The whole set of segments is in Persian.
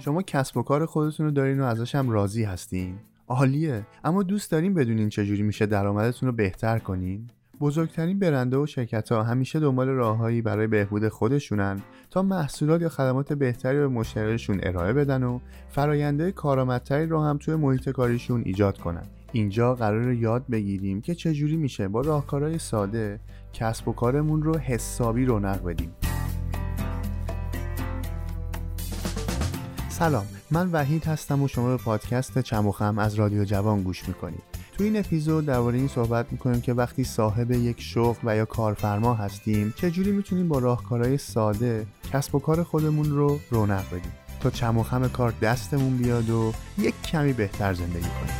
شما کسب و کار خودتون رو دارین و ازش هم راضی هستین؟ عالیه. اما دوست دارین بدونین چجوری میشه درآمدتون رو بهتر کنین؟ بزرگترین برندها و شرکت‌ها همیشه دنبال راههایی برای بهبود خودشونن تا محصولات یا خدمات بهتری به مشتریشون ارائه بدن و فرآیندهای کارآمدتری رو هم توی محیط کاریشون ایجاد کنن. اینجا قراره یاد بگیریم که چجوری میشه با راهکارهای ساده کسب و کارمون رو حسابی رونق بدیم. سلام، من وحید هستم و شما به پادکست چم و خم از رادیو جوان گوش میکنید. تو این اپیزود درباره این صحبت میکنیم که وقتی صاحب یک شغل و یا کارفرما هستیم چجوری میتونیم با راهکارهای ساده کسب و کار خودمون رو رونق بدیم تا چم و خم کار دستمون بیاد و یک کمی بهتر زندگی کنیم.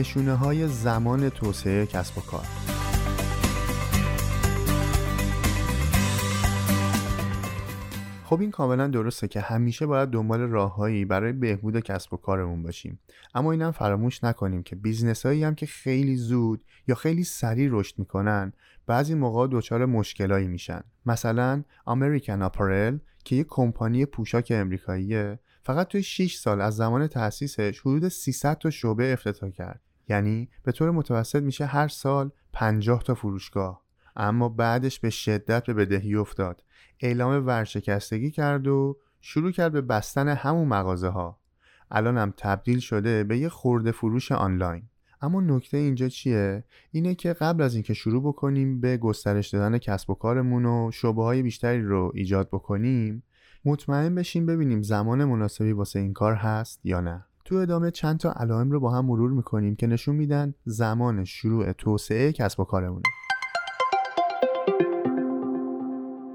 نشونه‌های زمان توسعه کسب و کار. خب این کاملا درسته که همیشه باید دنبال راههایی برای بهبود کسب و کارمون باشیم، اما اینم فراموش نکنیم که بیزنسایی هم که خیلی زود یا خیلی سریع رشد میکنن بعضی موقع دچار مشکلایی میشن. مثلا امریکن اپارل که یک کمپانی پوشاک امریکاییه، فقط توی 6 سال از زمان تأسیسش حدود 300 تا شعبه افتتاح کرد، یعنی به طور متوسط میشه هر سال 50 تا فروشگاه. اما بعدش به شدت به بدهی افتاد، اعلام ورشکستگی کرد و شروع کرد به بستن همون مغازه ها. الان هم تبدیل شده به یه خرده فروش آنلاین. اما نکته اینجا چیه؟ اینه که قبل از اینکه شروع بکنیم به گسترش دادن کسب و کارمون و شعبه‌های بیشتری رو ایجاد بکنیم، مطمئن بشیم ببینیم زمان مناسبی واسه این کار هست یا نه. تو ادامه چند تا علائم رو با هم مرور میکنیم که نشون میدن زمان شروع توسعه کسب و کارمونه.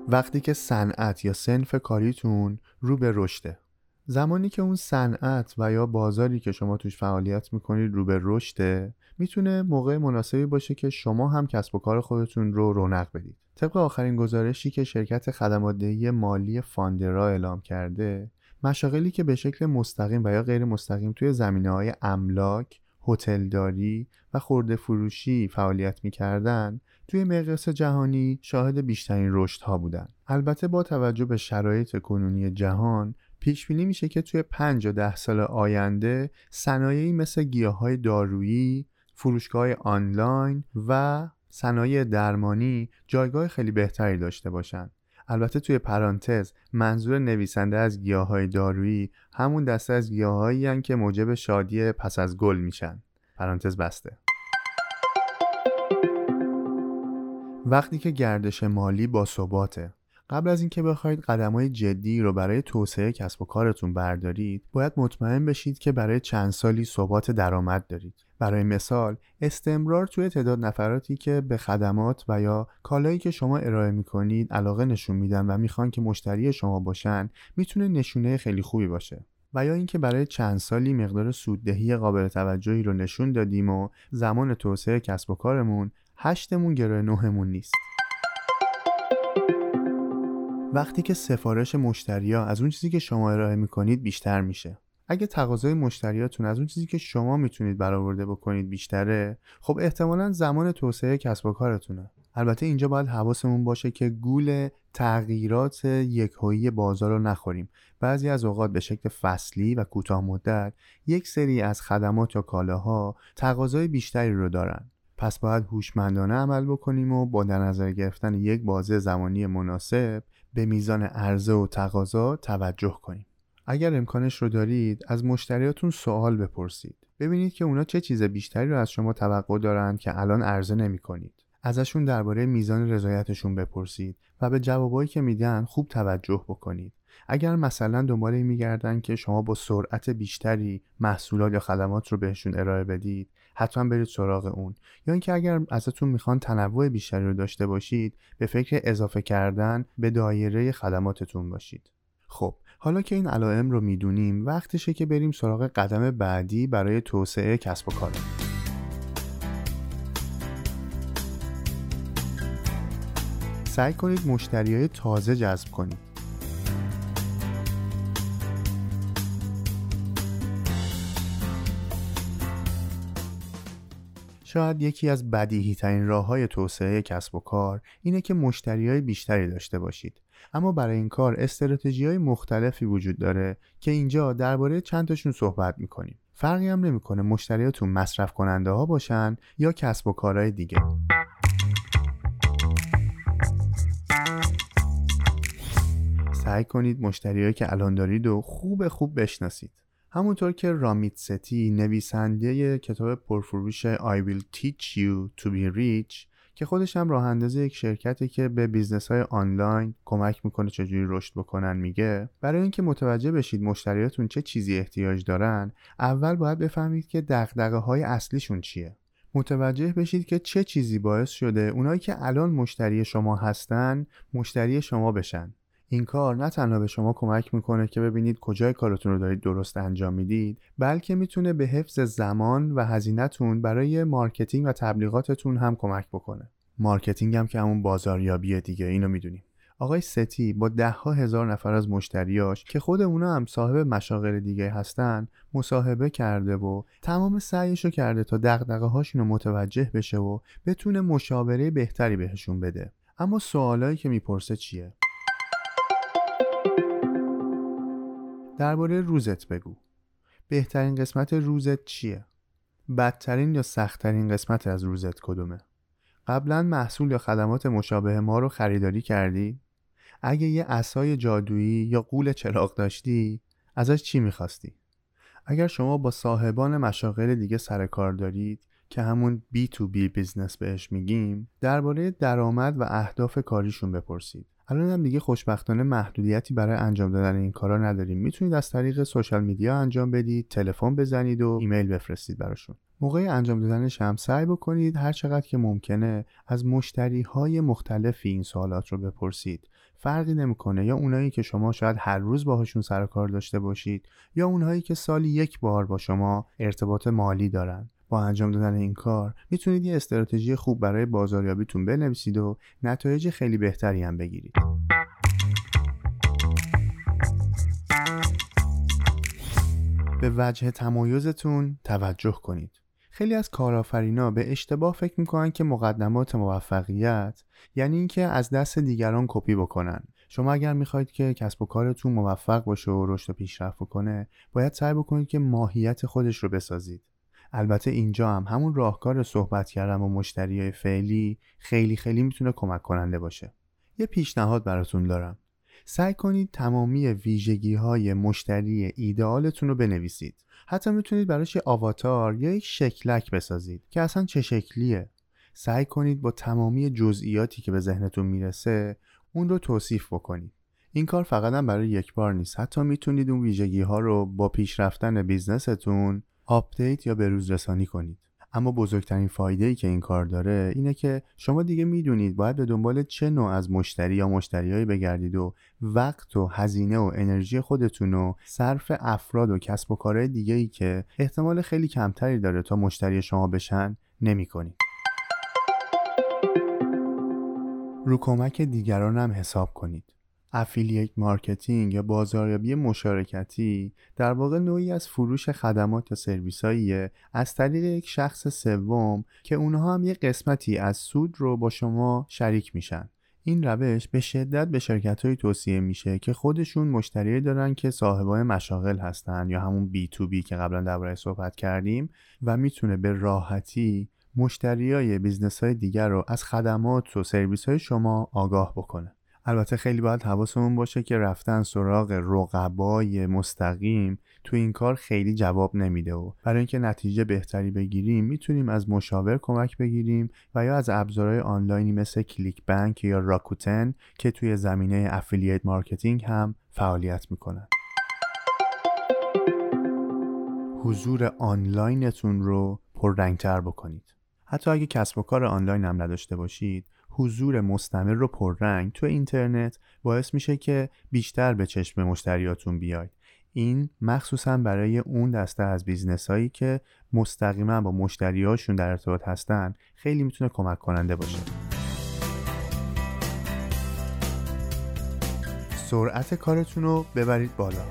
وقتی که صنعت یا صنف کاریتون رو به رشده، زمانی که اون صنعت و یا بازاری که شما توش فعالیت میکنید رو به رشده، میتونه موقع مناسبی باشه که شما هم کسب و کار خودتون رو رونق بدید. طبق آخرین گزارشی که شرکت خدماتدهی مالی فاندرا اعلام کرده، مشاغلی که به شکل مستقیم و یا غیر مستقیم توی زمینه‌های املاک، هتلداری و خرده فروشی فعالیت می‌کردن، توی مقیاس جهانی شاهد بیشترین رشدها بودن. البته با توجه به شرایط کنونی جهان، پیش بینی میشه که توی 5 تا 10 سال آینده صنایعی مثل گیاهای دارویی، فروشگاه‌های آنلاین و صنایع درمانی جایگاه خیلی بهتری داشته باشن. البته توی پرانتز منظور نویسنده از گیاهای دارویی همون دسته از گیاهایی هستن که موجب شادی پس از گل میشن. پرانتز بسته. وقتی که گردش مالی با ثباته، قبل از اینکه بخواید قدم‌های جدی رو برای توسعه کسب و کارتون بردارید، باید مطمئن بشید که برای چند سالی ثبات درآمد دارید. برای مثال، استمرار توی تعداد نفراتی که به خدمات و یا کالایی که شما ارائه می‌کنید علاقه نشون میدن و می‌خوان که مشتری شما باشن، میتونه نشونه خیلی خوبی باشه. و یا اینکه برای چند سالی مقدار سوددهی قابل توجهی رو نشون دادیم و زمان توسعه کسب و کارمون 8 گره 9 نیست. وقتی که سفارش مشتری‌ها از اون چیزی که شما ارائه می‌کنید بیشتر میشه، اگه تقاضای مشتریاتون از اون چیزی که شما میتونید برآورده بکنید بیشتره، خب احتمالاً زمان توسعه کسب و کارتونه. البته اینجا باید حواسمون باشه که گول تغییرات یکهایی بازار رو نخوریم. بعضی از اوقات به شکل فصلی و کوتاه مدت یک سری از خدمات یا کالاها تقاضای بیشتری رو دارن. پس باید هوشمندانه عمل بکنیم و با در نظر گرفتن یک بازه زمانی مناسب به میزان عرضه و تقاضا توجه کنیم. اگر امکانش رو دارید از مشتریاتون سوال بپرسید. ببینید که اونا چه چیز بیشتری رو از شما توقع دارن که الان عرضه نمی‌کنید. ازشون درباره میزان رضایتشون بپرسید و به جوابایی که میدن خوب توجه بکنید. اگر مثلا دنبال این می‌گردن که شما با سرعت بیشتری محصولات یا خدمات رو بهشون ارائه بدید، حتما برید سراغ اون. یا اینکه اگر ازتون میخوان تنوع بیشتری رو داشته باشید، به فکر اضافه کردن به دایره خدماتتون باشید. خب حالا که این علائم رو میدونیم، وقتشه که بریم سراغ قدم بعدی برای توسعه کسب و کار. سعی کنید مشتریای تازه جذب کنید. شاید یکی از بدیهی ترین راه‌های توسعه کسب و کار اینه که مشتریای بیشتری داشته باشید. اما برای این کار استراتژی‌های مختلفی وجود داره که اینجا درباره چند تاشون صحبت می‌کنیم. فرقی هم نمی‌کنه مشتریاتون مصرف کننده‌ها باشن یا کسب و کارهای دیگه. سعی کنید مشتریایی که الان دارید رو خوب بشناسید. همونطور که رامید ستی نویسنده کتاب پرفروش I will teach you to be rich که خودش هم راه انداز یک شرکتی که به بیزنس‌های آنلاین کمک میکنه چجوری رشد بکنن میگه برای اینکه متوجه بشید مشتریاتون چه چیزی احتیاج دارن، اول باید بفهمید که دغدغه‌های اصلیشون چیه. متوجه بشید که چه چیزی باعث شده اونایی که الان مشتری شما هستن مشتری شما بشن. این کار نه تنها به شما کمک میکنه که ببینید کجای کارتون رو دارید درست انجام میدید، بلکه میتونه به حفظ زمان و هزینه‌تون برای مارکتینگ و تبلیغاتتون هم کمک بکنه. مارکتینگ هم که همون بازاریابیه دیگه، اینو میدونیم. آقای ستی با ده‌ها هزار نفر از مشتریاش که خود اونا هم صاحب مشاغل دیگه هستن مصاحبه کرده و تمام سعیشو کرده تا دغدغه‌هاشون رو متوجه بشه و بتونه مشاوره بهتری بهشون بده. اما سوالایی که میپرسه چیه؟ درباره روزت بگو. بهترین قسمت روزت چیه؟ بدترین یا سختترین قسمت از روزت کدومه؟ قبلا محصول یا خدمات مشابه ما رو خریداری کردی؟ اگه یه عصای جادویی یا غول چراغ داشتی، ازش چی می‌خواستی؟ اگر شما با صاحبان مشاغل دیگه سر کار دارید که همون B2B بیزنس بهش میگیم، درباره درآمد و اهداف کاریشون بپرسید. الان هم دیگه خوشبختانه محدودیتی برای انجام دادن این کارا نداریم. میتونید از طریق سوشال میدیا انجام بدید، تلفن بزنید و ایمیل بفرستید براشون. موقع انجام دادنش هم سعی بکنید هر چقدر که ممکنه از مشتری‌های مختلفی این سوالات رو بپرسید. فرقی نمیکنه یا اونایی که شما شاید هر روز باهاشون سر کار داشته باشید یا اونایی که سالی یک بار با شما ارتباط مالی دارن. با انجام دادن این کار میتونید یه استراتژی خوب برای بازاریابیتون بنویسید و نتایج خیلی بهتری هم بگیرید. به وجه تمایزتون توجه کنید. خیلی از کارآفرینا به اشتباه فکر میکنن که مقدمات موفقیت یعنی اینکه از دست دیگران کپی بکنن. شما اگر میخواید که کسب و کارتون موفق باشه و رشد و پیشرفت کنه، باید سعی بکنید که ماهیت خودش رو بسازید. البته اینجا هم همون راهکار صحبت کردن با مشتریای فعلی خیلی میتونه کمک کننده باشه. یه پیشنهاد براتون دارم. سعی کنید تمامی ویژگی‌های مشتری ایدئالتون رو بنویسید. حتی میتونید براش یه آواتار یا یک شکلک بسازید که اصلا چه شکلیه. سعی کنید با تمامی جزئیاتی که به ذهنتون میرسه اون رو توصیف بکنید. این کار فقط هم برای یک بار نیست. حتی میتونید اون ویژگی‌ها رو با پیشرفتن بیزنستون آپدیت یا بروز رسانی کنید. اما بزرگترین فایده‌ای که این کار داره اینه که شما دیگه میدونید باید به دنبال چه نوع از مشتری یا مشتریایی بگردید و وقت و هزینه و انرژی خودتون رو صرف افراد و کسب و کارهای دیگه‌ای که احتمال خیلی کمتری داره تا مشتری شما بشن نمی‌کنید. رو کمک دیگران هم حساب کنید. افیلیت مارکتینگ یا بازاریابی مشارکتی در واقع نوعی از فروش خدمات یا سرویس‌هایی از طریق یک شخص سوم که اونها هم یک قسمتی از سود رو با شما شریک میشن. این روش به شدت به شرکت‌های توصیه میشه که خودشون مشتری دارن که صاحبان مشاغل هستن یا همون B2B که قبلا درباره‌اش صحبت کردیم و میتونه به راحتی مشتریای بیزنس‌های دیگر رو از خدمات و سرویس‌های شما آگاه بکنه. البته خیلی باید حواسمون باشه که رفتن سراغ رقبای مستقیم تو این کار خیلی جواب نمیده و برای اینکه نتیجه بهتری بگیریم میتونیم از مشاور کمک بگیریم و یا از ابزارهای آنلاینی مثل کلیک بانک یا راکوتن که توی زمینه افیلیت مارکتینگ هم فعالیت میکنن. حضور آنلاینتون رو پررنگتر بکنید. حتی اگه کسب و کار آنلاین هم نداشته باشید، حضور مستمر رو پررنگ تو اینترنت باعث میشه که بیشتر به چشم مشتریاتون بیاید. این مخصوصا برای اون دسته از بیزنس‌هایی که مستقیما با مشتریاشون در ارتباط هستن خیلی میتونه کمک کننده باشه. سرعت کارتون رو ببرید بالا.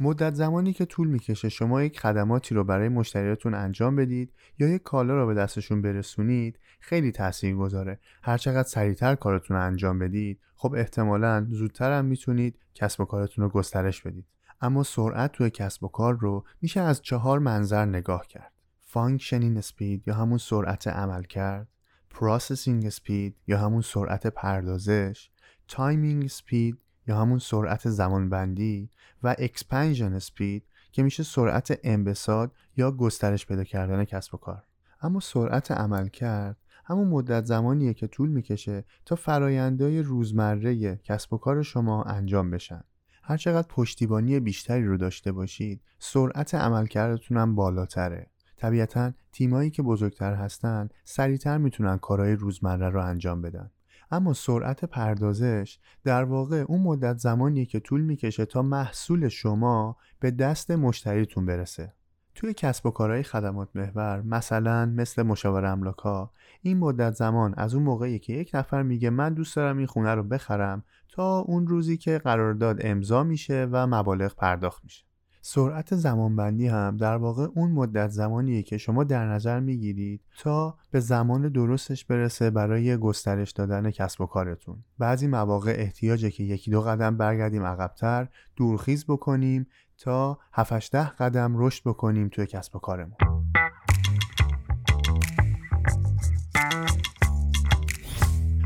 مدت زمانی که طول میکشه شما یک خدماتی رو برای مشتریاتون انجام بدید یا یک کالا رو به دستشون برسونید خیلی تاثیرگذاره. هر چقدر سریعتر کارتون رو انجام بدید، خب احتمالاً زودتر هم میتونید کسب و کارتون رو گسترش بدید. اما سرعت توی کسب و کار رو میشه از 4 منظر نگاه کرد: فانکشنینگ اسپید یا همون سرعت عمل کرد، پروسسینگ اسپید یا همون سرعت پردازش، تایمینگ اسپید یا همون سرعت زمانبندی و اکسپنژن اسپید که میشه سرعت انبساط یا گسترش پیدا کردن کسب و کار. اما سرعت عمل کرد همون مدت زمانیه که طول میکشه تا فرآیندهای روزمره کسب و کار شما انجام بشن. هر چقدر پشتیبانی بیشتری رو داشته باشید، سرعت عمل کردتون هم بالاتره. طبیعتاً تیمایی که بزرگتر هستن سریعتر میتونن کارهای روزمره رو انجام بدن. اما سرعت پردازش در واقع اون مدت زمانیه که طول میکشه تا محصول شما به دست مشتریتون برسه. توی کسب و کارهای خدمات محور مثلا مثل مشاور املاک‌ها این مدت زمان از اون موقعی که یک نفر میگه من دوست دارم این خونه رو بخرم تا اون روزی که قرارداد امضا میشه و مبالغ پرداخت میشه. سرعت زمانبندی هم در واقع اون مدت زمانیه که شما در نظر میگیرید تا به زمان درستش برسه برای گسترش دادن کسب و کارتون. بعضی مواقع احتیاجه که 1-2 قدم برگردیم عقب‌تر، دورخیز بکنیم تا 7-10 قدم رشد بکنیم توی کسب و کارمون.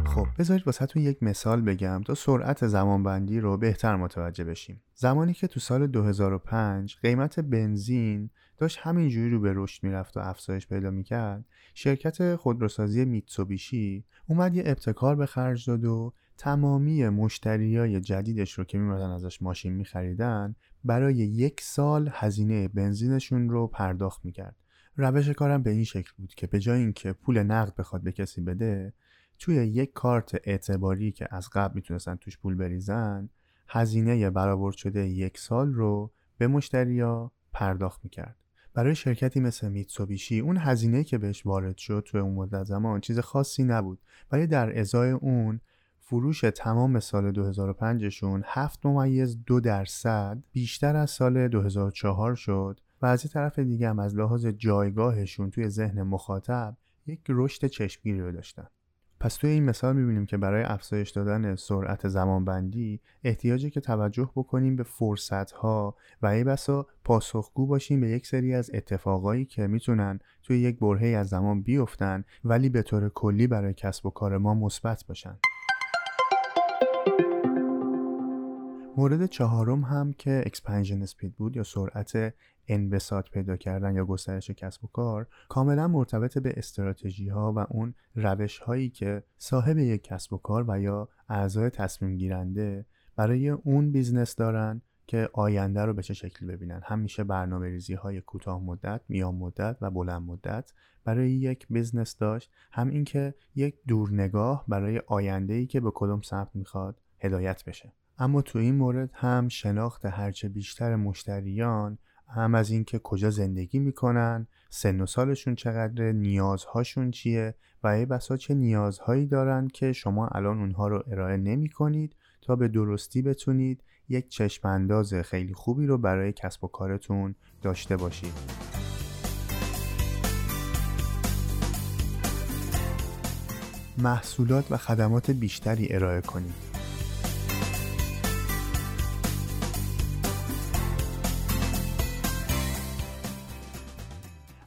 خب بذارید واسهتون یک مثال بگم تا سرعت زمانبندی رو بهتر متوجه بشیم. زمانی که تو سال 2005 قیمت بنزین داشت همینجوری رو به رشد میرفت و افزایش پیدا میکرد، شرکت خودروسازی میتسوبیشی اومد یه ابتکار به خرج داد و تمامی مشتریای جدیدش رو که میمدن ازش ماشین میخریدن برای 1 سال هزینه بنزینشون رو پرداخت میکرد. روش کارم به این شکل بود که به جای اینکه پول نقد بخواد به کسی بده، توی یک کارت اعتباری که از قبل میتونستن توش پول بریزن، هزینه برآورد شده 1 سال رو به مشتریا پرداخت میکرد. برای شرکتی مثل میتسوبیشی اون هزینه که بهش وارد شد توی اون مدت زمان چیز خاصی نبود، ولی در ازای اون فروش تمام سال 2005 شون 7.2% بیشتر از سال 2004 شد و از یه طرف دیگه هم از لحاظ جایگاهشون توی ذهن مخاطب یک رشد چشمگیری رو داشتن. پس توی این مثال می‌بینیم که برای افزایش دادن سرعت زمانبندی احتیاجه که توجه بکنیم به فرصت‌ها و ای بسا پاسخگو باشیم به یک سری از اتفاقایی که میتونن توی یک برهه‌ای از زمان بیفتن ولی به طور کلی برای کسب و کار ما مثبت باشن. مورد 4 هم که اکسپنژن اسپید بود یا سرعت انبساط پیدا کردن یا گسترش کسب و کار، کاملا مرتبط به استراتژی ها و اون روش هایی که صاحب یک کسب و کار و یا اعضای تصمیم گیرنده برای اون بیزنس دارن که آینده رو به چه شکلی ببینن. همیشه برنامه‌ریزی های کوتاه مدت، میان مدت و بلند مدت برای یک بیزنس داشت، هم این که یک دورنگاه برای آینده‌ای که به کدوم سمت میخواد هدایت بشه. اما تو این مورد هم شناخت هرچه بیشتر مشتریان، هم از این که کجا زندگی میکنن، سن و سالشون چقدره، نیازهاشون چیه و ای بسا چه نیازهایی دارن که شما الان اونها رو ارائه نمیکنید تا به درستی بتونید یک چشمانداز خیلی خوبی رو برای کسب و کارتون داشته باشید. محصولات و خدمات بیشتری ارائه کنید.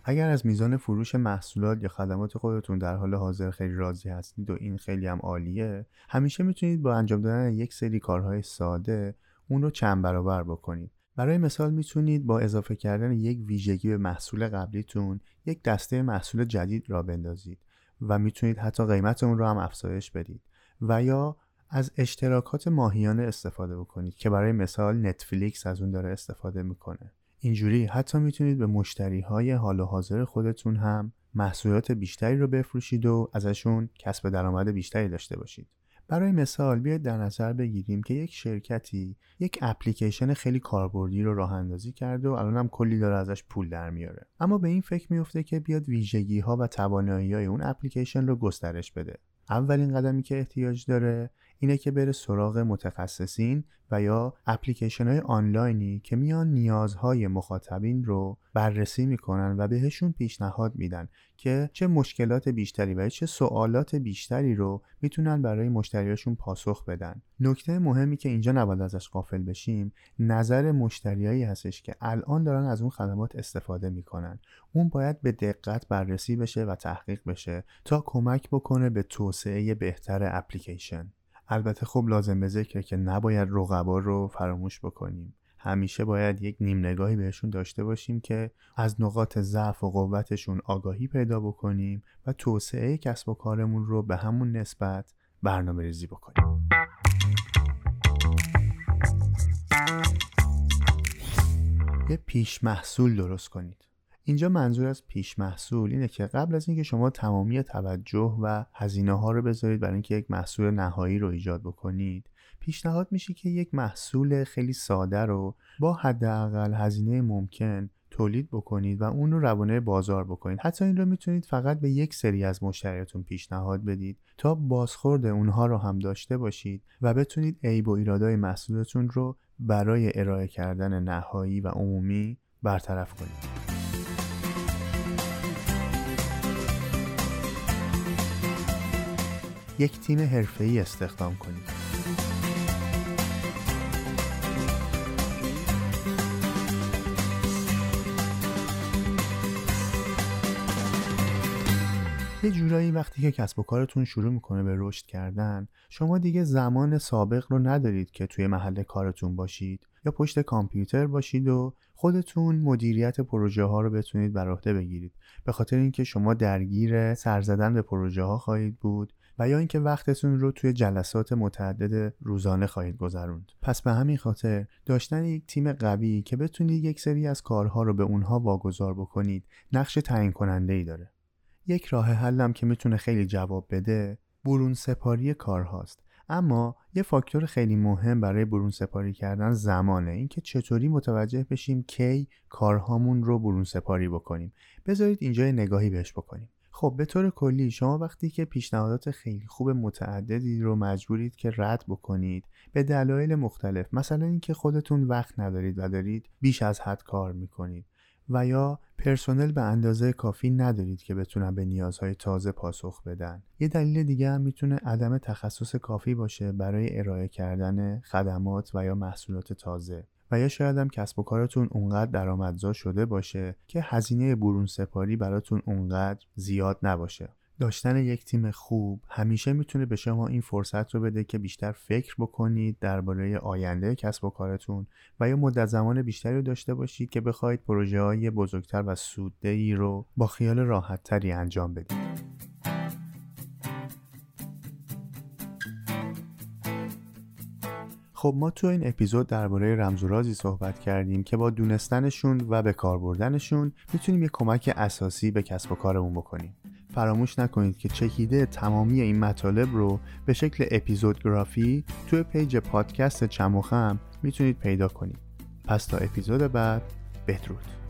اگر از میزان فروش محصولات یا خدمات خودتون در حال حاضر خیلی راضی هستید و این خیلی هم عالیه، همیشه میتونید با انجام دادن یک سری کارهای ساده اون رو چند برابر بکنید. برای مثال میتونید با اضافه کردن یک ویژگی به محصول قبلیتون یک دسته محصول جدید را بندازید و میتونید حتی قیمت اون رو هم افزایش بدید و یا از اشتراکات ماهیانه استفاده بکنید که برای مثال نتفلیکس از اون داره استفاده میکنه. اینجوری حتی میتونید به مشتریهای حال و حاضر خودتون هم محصولات بیشتری رو بفروشید و ازشون کسب درآمد بیشتری داشته باشید. برای مثال بیاید در نظر بگیریم که یک شرکتی یک اپلیکیشن خیلی کاربردی رو راه اندازی کرده و الان هم کلی داره ازش پول در میاره، اما به این فکر میفته که بیاد ویژگی ها و توانایی های اون اپلیکیشن رو گسترش بده. اولین قدمی که احتیاج داره اینه که بره سراغ متخصصین و یا اپلیکیشن‌های آنلاینی که میان نیازهای مخاطبین رو بررسی میکنن و بهشون پیشنهاد میدن که چه مشکلات بیشتری و چه سوالات بیشتری رو میتونن برای مشتریاشون پاسخ بدن. نکته مهمی که اینجا نباید ازش غافل بشیم، نظر مشتریایی هستش که الان دارن از اون خدمات استفاده میکنن. اون باید به دقت بررسی بشه و تحقیق بشه تا کمک بکنه به توسعه بهتر اپلیکیشن. البته خب لازم به ذکره که نباید رقبا رو فراموش بکنیم. همیشه باید یک نیم نگاهی بهشون داشته باشیم که از نقاط ضعف و قوتشون آگاهی پیدا بکنیم و توسعه کسب و کارمون رو به همون نسبت برنامه‌ریزی بکنیم. یه پیش محصول درست کنید. اینجا منظور از پیش محصول اینه که قبل از اینکه شما تمامی توجه و هزینه ها رو بذارید برای اینکه یک محصول نهایی رو ایجاد بکنید، پیشنهاد میشه که یک محصول خیلی ساده رو با حداقل هزینه ممکن تولید بکنید و اون رو روانه بازار بکنید. حتی این رو میتونید فقط به یک سری از مشتریاتون پیشنهاد بدید تا بازخورد اونها رو هم داشته باشید و بتونید عیب و ایرادای محصولتون رو برای ارائه کردن نهایی و عمومی برطرف کنید. یک تیم حرفه‌ای استخدام کنید. یه جورایی وقتی که کسب و کارتون شروع میکنه به رشد کردن، شما دیگه زمان سابق رو ندارید که توی محل کارتون باشید یا پشت کامپیوتر باشید و خودتون مدیریت پروژه ها رو بتونید بر عهده بگیرید، به خاطر اینکه شما درگیر سر زدن به پروژه ها خواهید بود و یا اینکه وقتتون رو توی جلسات متعدد روزانه خواهید گذروند. پس به همین خاطر داشتن یک تیم قوی که بتونید یک سری از کارها رو به اونها واگذار بکنید نقش تعیین کننده‌ای داره. یک راه حلم که میتونه خیلی جواب بده، برون سپاری کارهاست. اما یه فاکتور خیلی مهم برای برون سپاری کردن زمانه. اینکه چطوری متوجه بشیم کی کارهامون رو برون سپاری بکنیم. بذارید اینجا نگاهی بهش بکنیم. خب به طور کلی شما وقتی که پیشنهادات خیلی خوب متعددی رو مجبورید که رد بکنید به دلایل مختلف، مثلا اینکه خودتون وقت ندارید و دارید بیش از حد کار میکنید و یا پرسنل به اندازه کافی ندارید که بتونن به نیازهای تازه پاسخ بدن. یه دلیل دیگه هم میتونه عدم تخصص کافی باشه برای ارائه کردن خدمات و یا محصولات تازه. و یا شاید هم کسب و کارتون اونقدر درآمدزا شده باشه که هزینه برون سپاری براتون اونقدر زیاد نباشه. داشتن یک تیم خوب همیشه میتونه به شما این فرصت رو بده که بیشتر فکر بکنید درباره آینده کسب و کارتون و یا مدت زمان بیشتری رو داشته باشید که بخواید پروژه‌های بزرگتر و سوددهی رو با خیال راحت‌تری انجام بدید. خب ما تو این اپیزود درباره رمز و رازی صحبت کردیم که با دونستنشون و به کار بردنشون میتونیم یک کمک اساسی به کسب و کارمون بکنیم. فراموش نکنید که چکیده تمامی این مطالب رو به شکل اپیزودگرافی توی پیج پادکست چموخم میتونید پیدا کنید. پس تا اپیزود بعد، بدرود.